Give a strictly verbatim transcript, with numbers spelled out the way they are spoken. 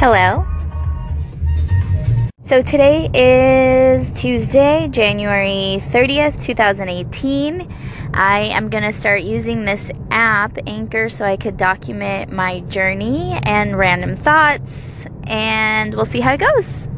Hello. So today is Tuesday, January thirtieth, two thousand eighteen. I am going to start using this app, Anchor, so I could document my journey and random thoughts, and we'll see how it goes.